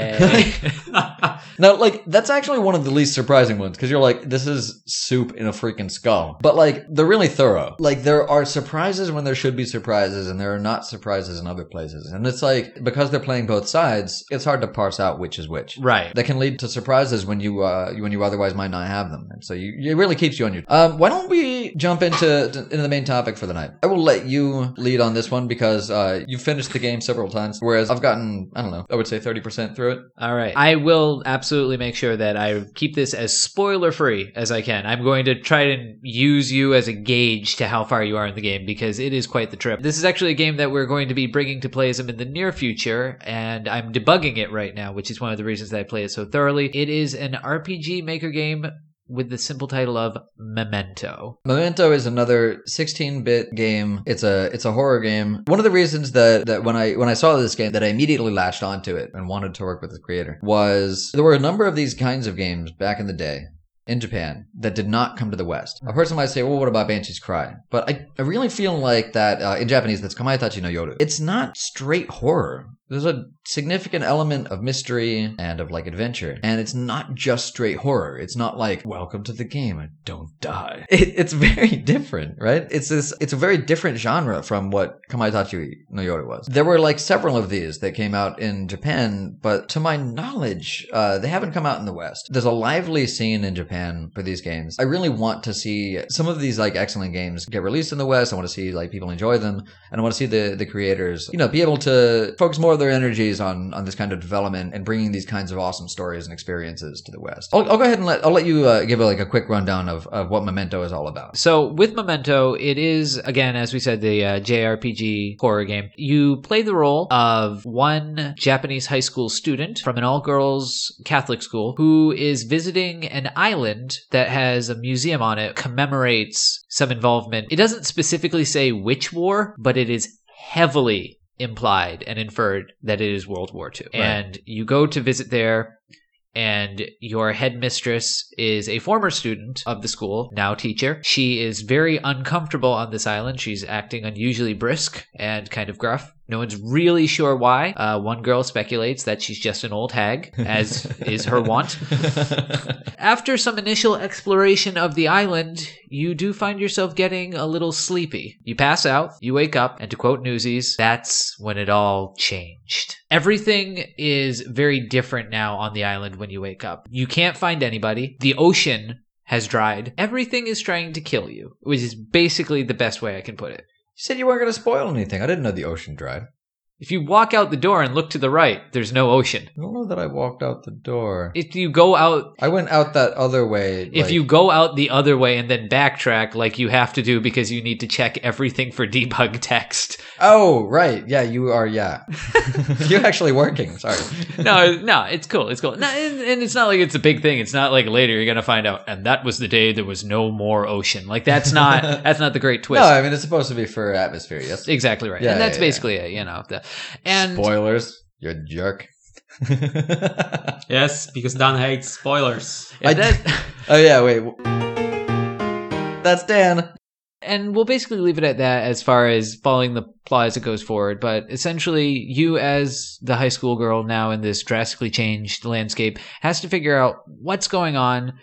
Now, like, that's actually one of the least surprising ones because you're like, this is soup in a freaking skull. But like, they're really thorough. Like, there are surprises when there should be surprises and there are not surprises in other places. And it's like, because they're playing both sides, it's hard to parse out which is which. Right. That can lead to surprises when you otherwise might not have them. And so it really keeps you on your... why don't we jump into the main topic for the night? I will let you lead on this one because you finished the game several times, whereas I've gotten, I don't know, I would say 30% through it. All right. I will absolutely make sure that I keep this as spoiler-free as I can. I'm going to try and use you as a gauge to how far you are in the game because it is quite the trip. This is actually a game that we're going to be bringing to Playism in the near future, and I'm debugging it right now, which is one of the reasons that I play it so thoroughly. It is an RPG Maker game with the simple title of Memento. Memento is another 16-bit game. It's a horror game. One of the reasons that when I saw this game that I immediately latched onto it and wanted to work with the creator was there were a number of these kinds of games back in the day in Japan that did not come to the West. A person might say, well, what about Banshee's Cry? But I really feel like that, in Japanese, that's Kamaitachi no Yoru. It's not straight horror. There's a significant element of mystery and of like adventure. And it's not just straight horror. It's not like, welcome to the game and don't die. It's very different, right? It's a very different genre from what Kamaitachi no Yoru was. There were like several of these that came out in Japan, but to my knowledge, they haven't come out in the West. There's a lively scene in Japan for these games. I really want to see some of these like excellent games get released in the West. I want to see like people enjoy them. And I want to see the creators, you know, be able to focus more of their energies on this kind of development and bringing these kinds of awesome stories and experiences to the West. I'll go ahead and let you give like a quick rundown of what Memento is all about. So with Memento, it is, again, as we said, the JRPG horror game. You play the role of one Japanese high school student from an all-girls Catholic school who is visiting an island that has a museum on it, commemorates some involvement. It doesn't specifically say which war, but it is heavily implied and inferred that it is World War II. Right. And you go to visit there, and your headmistress is a former student of the school, now teacher. She is very uncomfortable on this island. She's acting unusually brisk and kind of gruff. No one's really sure why. One girl speculates that she's just an old hag, as is her wont. After some initial exploration of the island, you do find yourself getting a little sleepy. You pass out, you wake up, and to quote Newsies, that's when it all changed. Everything is very different now on the island when you wake up. You can't find anybody. The ocean has dried. Everything is trying to kill you, which is basically the best way I can put it. You said you weren't going to spoil anything. I didn't know the ocean dried. If you walk out the door and look to the right, there's no ocean. I don't know that I walked out the door. If you go out... I went out that other way. If you go out the other way and then backtrack like you have to do because you need to check everything for debug text. Oh, right. Yeah, you are, yeah. You're actually working. Sorry. No, it's cool. It's cool. No, and it's not like it's a big thing. It's not like later you're going to find out, and that was the day there was no more ocean. Like, that's not the great twist. No, I mean, it's supposed to be for atmosphere. Yes. Exactly right. Yeah, and that's basically it, you know. And spoilers, you're a jerk. Yes, because Dan hates spoilers. Oh yeah, wait. That's Dan. And we'll basically leave it at that as far as following the plot as it goes forward. But essentially, you as the high school girl now in this drastically changed landscape has to figure out what's going on.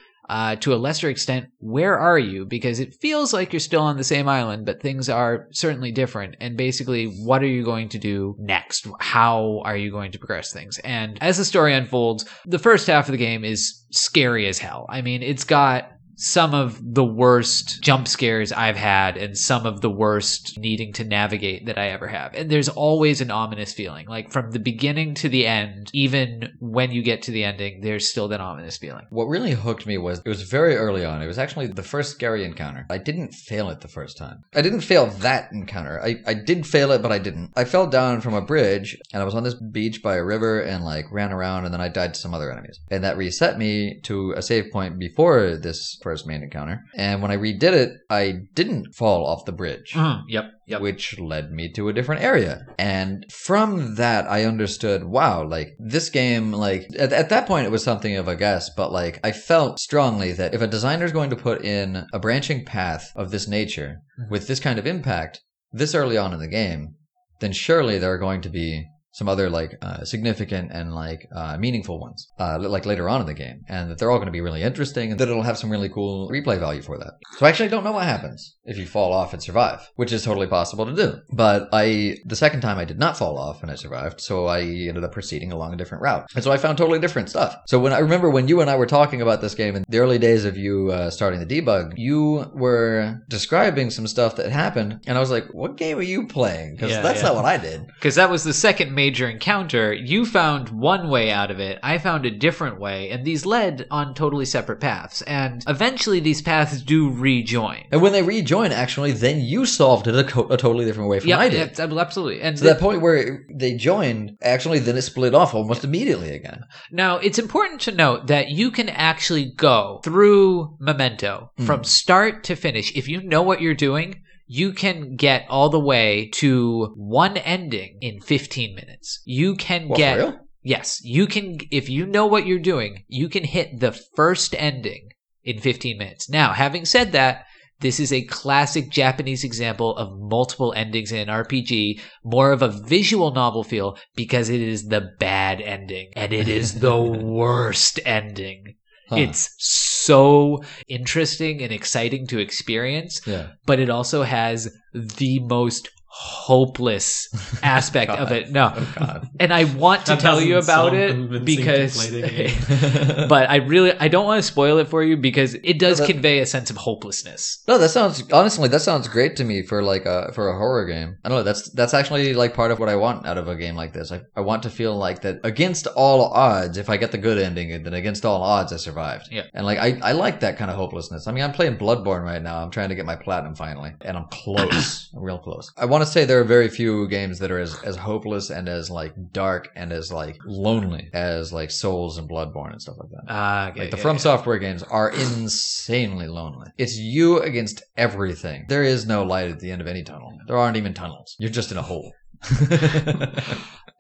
To a lesser extent, where are you? Because it feels like you're still on the same island, but things are certainly different. And basically, what are you going to do next? How are you going to progress things? And as the story unfolds, the first half of the game is scary as hell. I mean, it's got some of the worst jump scares I've had and some of the worst needing to navigate that I ever have. And there's always an ominous feeling. Like from the beginning to the end, even when you get to the ending, there's still that ominous feeling. What really hooked me was, it was very early on. It was actually the first scary encounter. I didn't fail it the first time. I didn't fail that encounter. I did fail it, but I didn't. I fell down from a bridge and I was on this beach by a river and like ran around and then I died to some other enemies. And that reset me to a save point before this first main encounter, and when I redid it, I didn't fall off the bridge. Yep. Which led me to a different area, and from that I understood, wow, like this game, like at that point it was something of a guess, but like I felt strongly that if a designer is going to put in a branching path of this nature with this kind of impact this early on in the game, then surely there are going to be some other like significant and like meaningful ones like later on in the game, and that they're all going to be really interesting and that it'll have some really cool replay value for that. So I actually don't know what happens if you fall off and survive, which is totally possible to do. But the second time I did not fall off and I survived, so I ended up proceeding along a different route. And so I found totally different stuff. So when I remember when you and I were talking about this game in the early days of you starting the debug, you were describing some stuff that happened and I was like, what game are you playing? Because that's not what I did. Because that was the second major encounter. You found one way out of it, I found a different way, and these led on totally separate paths, and eventually these paths do rejoin. And when they rejoin, actually, then you solved it a totally different way from I did. Yep, absolutely. And so that point where they joined, actually, then it split off almost immediately again. Now, it's important to note that you can actually go through Memento from start to finish. If you know what you're doing, you can get all the way to one ending in 15 minutes. You can get... For real? Yes. You can... If you know what you're doing, you can hit the first ending in 15 minutes. Now, having said that, this is a classic Japanese example of multiple endings in an RPG, more of a visual novel feel, because it is the bad ending. And it is the worst ending. Huh. It's so interesting and exciting to experience, but it also has the most hopeless aspect of it. No, and I want to tell you about it because, but I don't want to spoil it for you because it does convey a sense of hopelessness. No, that sounds honestly great to me for like for a horror game. I don't know. That's actually like part of what I want out of a game like this. I want to feel like that against all odds. If I get the good ending, then against all odds, I survived. Yeah, and like I like that kind of hopelessness. I mean, I'm playing Bloodborne right now. I'm trying to get my platinum finally, and I'm close, real close. I want to say there are very few games that are as hopeless and as like dark and as like lonely as like Souls and Bloodborne and stuff like that. From Software games are insanely lonely. It's you against everything. There is no light at the end of any tunnel. There aren't even tunnels. You're just in a hole.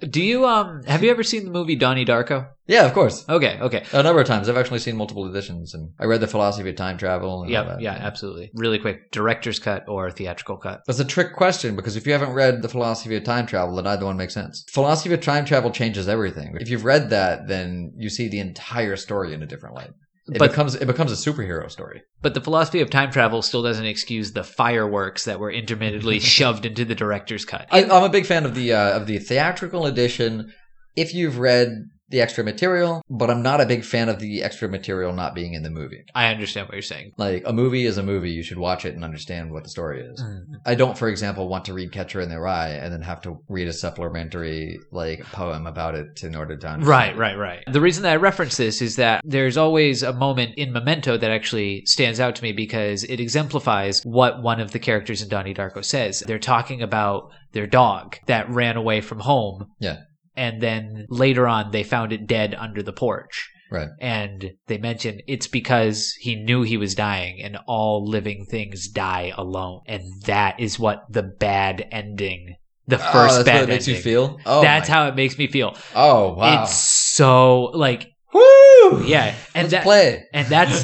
Do you have you ever seen the movie Donnie Darko? Yeah, of course. Okay. A number of times. I've actually seen multiple editions, and I read The Philosophy of Time Travel. And all that. Yeah, absolutely. Really quick, director's cut or theatrical cut? That's a trick question, because if you haven't read The Philosophy of Time Travel, then either one makes sense. Philosophy of Time Travel changes everything. If you've read that, then you see the entire story in a different light. It becomes a superhero story. But the philosophy of time travel still doesn't excuse the fireworks that were intermittently shoved into the director's cut. I'm a big fan of the theatrical edition if you've read the extra material, but I'm not a big fan of the extra material not being in the movie. I understand what you're saying. Like, a movie is a movie. You should watch it and understand what the story is. Mm-hmm. I don't, for example, want to read Catcher in the Rye and then have to read a supplementary, like, poem about it in order to understand. Right. The reason that I reference this is that there's always a moment in Memento that actually stands out to me because it exemplifies what one of the characters in Donnie Darko says. They're talking about their dog that ran away from home. Yeah. And then later on, they found it dead under the porch. Right. And they mention it's because he knew he was dying, and all living things die alone. And that is what the bad ending, the first bad ending. That's how it makes you feel? Oh, that's how it makes me feel. Oh, wow. It's so, like... Woo! Woo! Yeah, and play. And that's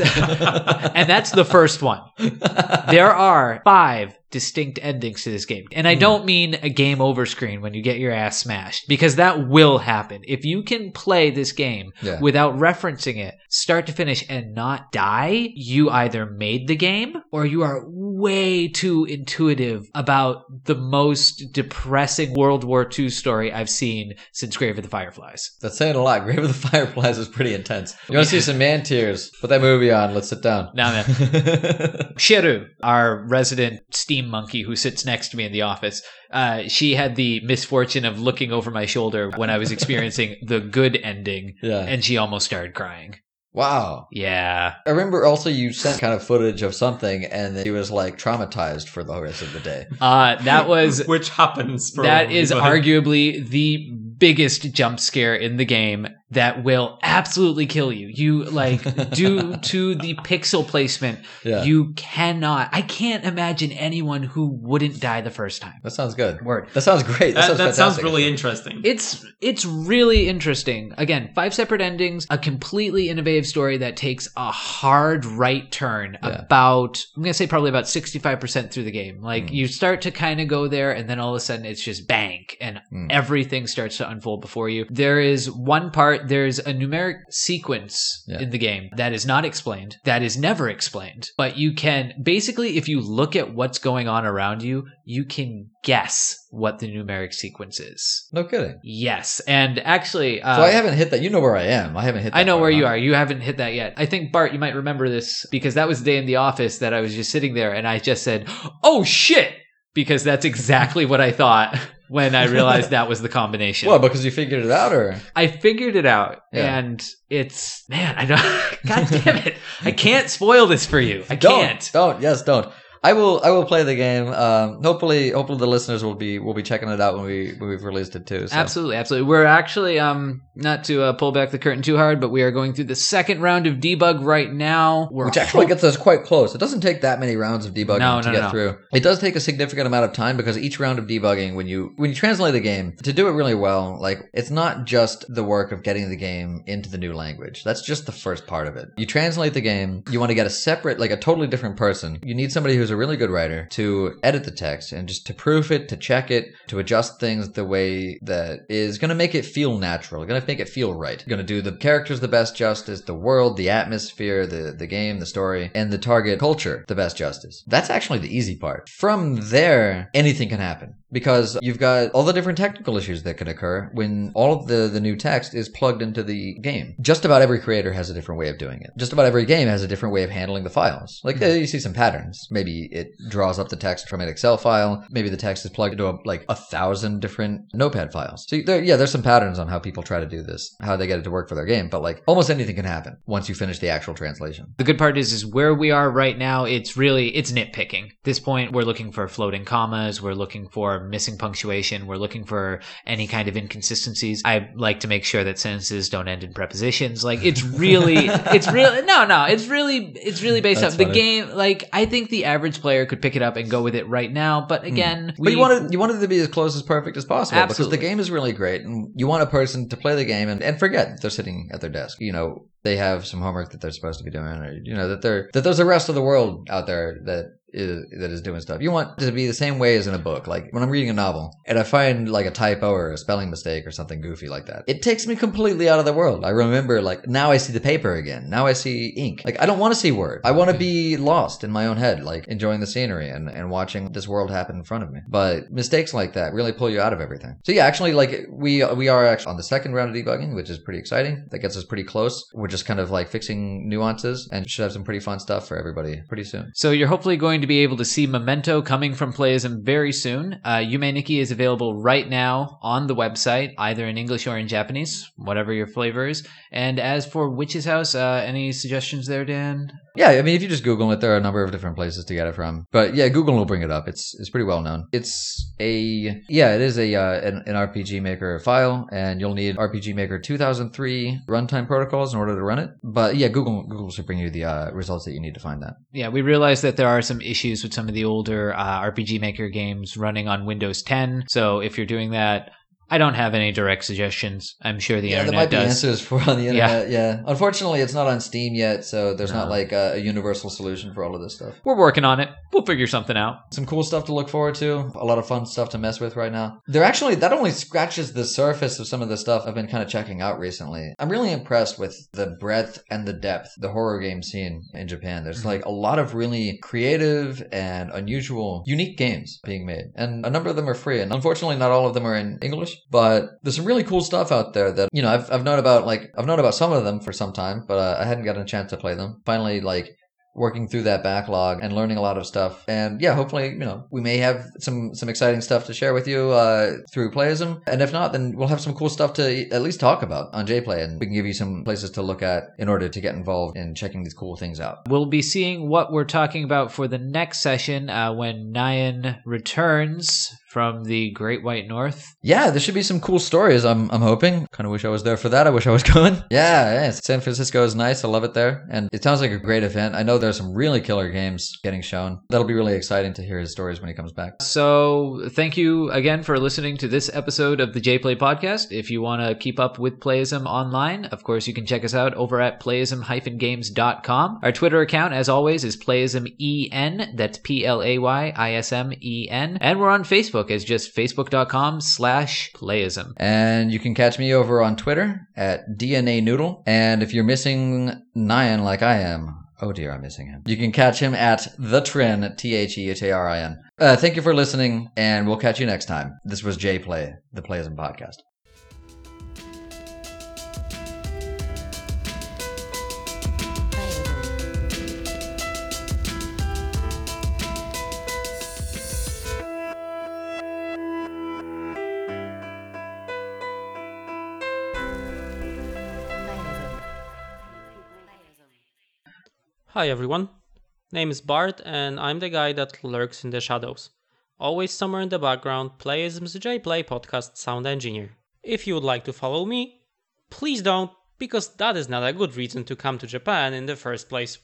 and that's the first one. There are 5 distinct endings to this game, and I don't mean a game over screen when you get your ass smashed, because that will happen. If you can play this game without referencing it, start to finish, and not die, you either made the game or you are way too intuitive about the most depressing World War II story I've seen since Grave of the Fireflies. That's saying a lot. Grave of the Fireflies is pretty intense. You want to see some man tears? Put that movie on. Let's sit down. Nah, man. Shiru, our resident steam monkey who sits next to me in the office, she had the misfortune of looking over my shoulder when I was experiencing the good ending, and she almost started crying. Wow. Yeah. I remember also you sent kind of footage of something, and then he was like traumatized for the rest of the day. That was... Which happens. That is arguably the biggest jump scare in the game that will absolutely kill you. You, like, due to the pixel placement, you cannot... I can't imagine anyone who wouldn't die the first time. That sounds good. Word. That sounds great. That sounds really interesting. It's really interesting. Again, 5 separate endings, a completely innovative story that takes a hard right turn about, I'm gonna say probably about 65% through the game. Like you start to kind of go there, and then all of a sudden it's just bank, and everything starts to unfold before you. There is one part, there's a numeric sequence in the game that is not explained, that is never explained, but you can basically, if you look at what's going on around you, you can guess what the numeric sequence is. No kidding. Yes. And actually... so I haven't hit that. You know where I am. I haven't hit that. I know where you are. You haven't hit that yet. I think, Bart, you might remember this, because that was the day in the office that I was just sitting there and I just said, oh, shit, because that's exactly what I thought when I realized that was the combination. Well, because you figured it out, or... I figured it out, and... It's, man, I don't... God damn it. I can't spoil this for you. I can't. Don't. Yes, don't. I will play the game. Hopefully the listeners will be checking it out when we've released it too. So. Absolutely. We're actually not to pull back the curtain too hard, but we are going through the second round of debug right now. Which actually gets us quite close. It doesn't take that many rounds of debugging to get through. It does take a significant amount of time, because each round of debugging, when you translate the game to do it really well, like, it's not just the work of getting the game into the new language. That's just the first part of it. You translate the game. You want to get a separate, like a totally different person. You need somebody who's a really good writer to edit the text and just to proof it, to check it, to adjust things the way that is going to make it feel natural, going to make it feel right, going to do the characters the best justice, the world, the atmosphere, the game, the story, and the target culture the best justice. That's actually the easy part. From there, anything can happen, because you've got all the different technical issues that can occur when all of the new text is plugged into the game. Just about every creator has a different way of doing it. Just about every game has a different way of handling the files. Like, you see some patterns. Maybe it draws up the text from an Excel file. Maybe the text is plugged into like 1,000 different Notepad files. So there's some patterns on how people try to do this, how they get it to work for their game. But like, almost anything can happen once you finish the actual translation. The good part is where we are right now, it's nitpicking. At this point, we're looking for floating commas. We're looking for missing punctuation. We're looking for any kind of inconsistencies. I like to make sure that sentences don't end in prepositions. Like, it's really based on the game. Like, I think the average player could pick it up and go with it right now, but again, but you wanted it to be as close as perfect as possible. Absolutely. Because the game is really great, and you want a person to play the game and forget that they're sitting at their desk. You know, they have some homework that they're supposed to be doing, or you know that there's the rest of the world out there that is doing stuff. You want it to be the same way as in a book. Like, when I'm reading a novel and I find like a typo or a spelling mistake or something goofy like that, it takes me completely out of the world. I remember, like, now I see the paper again. Now I see ink. Like, I don't want to see words. I want to be lost in my own head, like enjoying the scenery and watching this world happen in front of me. But mistakes like that really pull you out of everything. So yeah, actually, like, we are actually on the second round of debugging, which is pretty exciting. That gets us pretty close. We're just kind of like fixing nuances, and should have some pretty fun stuff for everybody pretty soon. So you're hopefully going to be able to see Memento coming from Playism very soon. Yume Nikki is available right now on the website, either in English or in Japanese, whatever your flavor is. And as for Witch's House, any suggestions there, Dan? Yeah, I mean, if you just Google it, there are a number of different places to get it from. But yeah, Google will bring it up. It's pretty well known. It is an RPG Maker file, and you'll need RPG Maker 2003 runtime protocols in order to run it. But yeah, Google should bring you the results that you need to find that. Yeah, we realize that there are some issues with some of the older RPG Maker games running on Windows 10. So if you're doing that, I don't have any direct suggestions. I'm sure the internet does. There might be answers for on the internet. Yeah. Unfortunately, it's not on Steam yet, so there's not like a universal solution for all of this stuff. We're working on it. We'll figure something out. Some cool stuff to look forward to. A lot of fun stuff to mess with right now. That only scratches the surface of some of the stuff I've been kind of checking out recently. I'm really impressed with the breadth and the depth, the horror game scene in Japan. There's like a lot of really creative and unusual, unique games being made. And a number of them are free. And unfortunately, not all of them are in English. But there's some really cool stuff out there that, you know, I've known about some of them for some time, but I hadn't gotten a chance to play them. Finally, like, working through that backlog and learning a lot of stuff. And yeah, hopefully, you know, we may have some exciting stuff to share with you through Playism. And if not, then we'll have some cool stuff to at least talk about on JPlay, and we can give you some places to look at in order to get involved in checking these cool things out. We'll be seeing what we're talking about for the next session when Nyan returns from the Great White North. Yeah, there should be some cool stories, I'm hoping. Kind of wish I was there for that. I wish I was going. Yeah, San Francisco is nice. I love it there. And it sounds like a great event. I know there's some really killer games getting shown. That'll be really exciting to hear his stories when he comes back. So thank you again for listening to this episode of the JPlay Podcast. If you want to keep up with Playism online, of course, you can check us out over at playism-games.com. Our Twitter account, as always, is playismen. That's playismen. And we're on Facebook. Is just facebook.com/playism. And you can catch me over on Twitter at DNA Noodle. And if you're missing Nyan like I am, oh dear, I'm missing him. You can catch him at The Trin, THETRIN. Thank you for listening, and we'll catch you next time. This was JPlay, the Playism Podcast. Hi everyone, name is Bart and I'm the guy that lurks in the shadows. Always somewhere in the background, Playism's JPlay podcast sound engineer. If you would like to follow me, please don't, because that is not a good reason to come to Japan in the first place.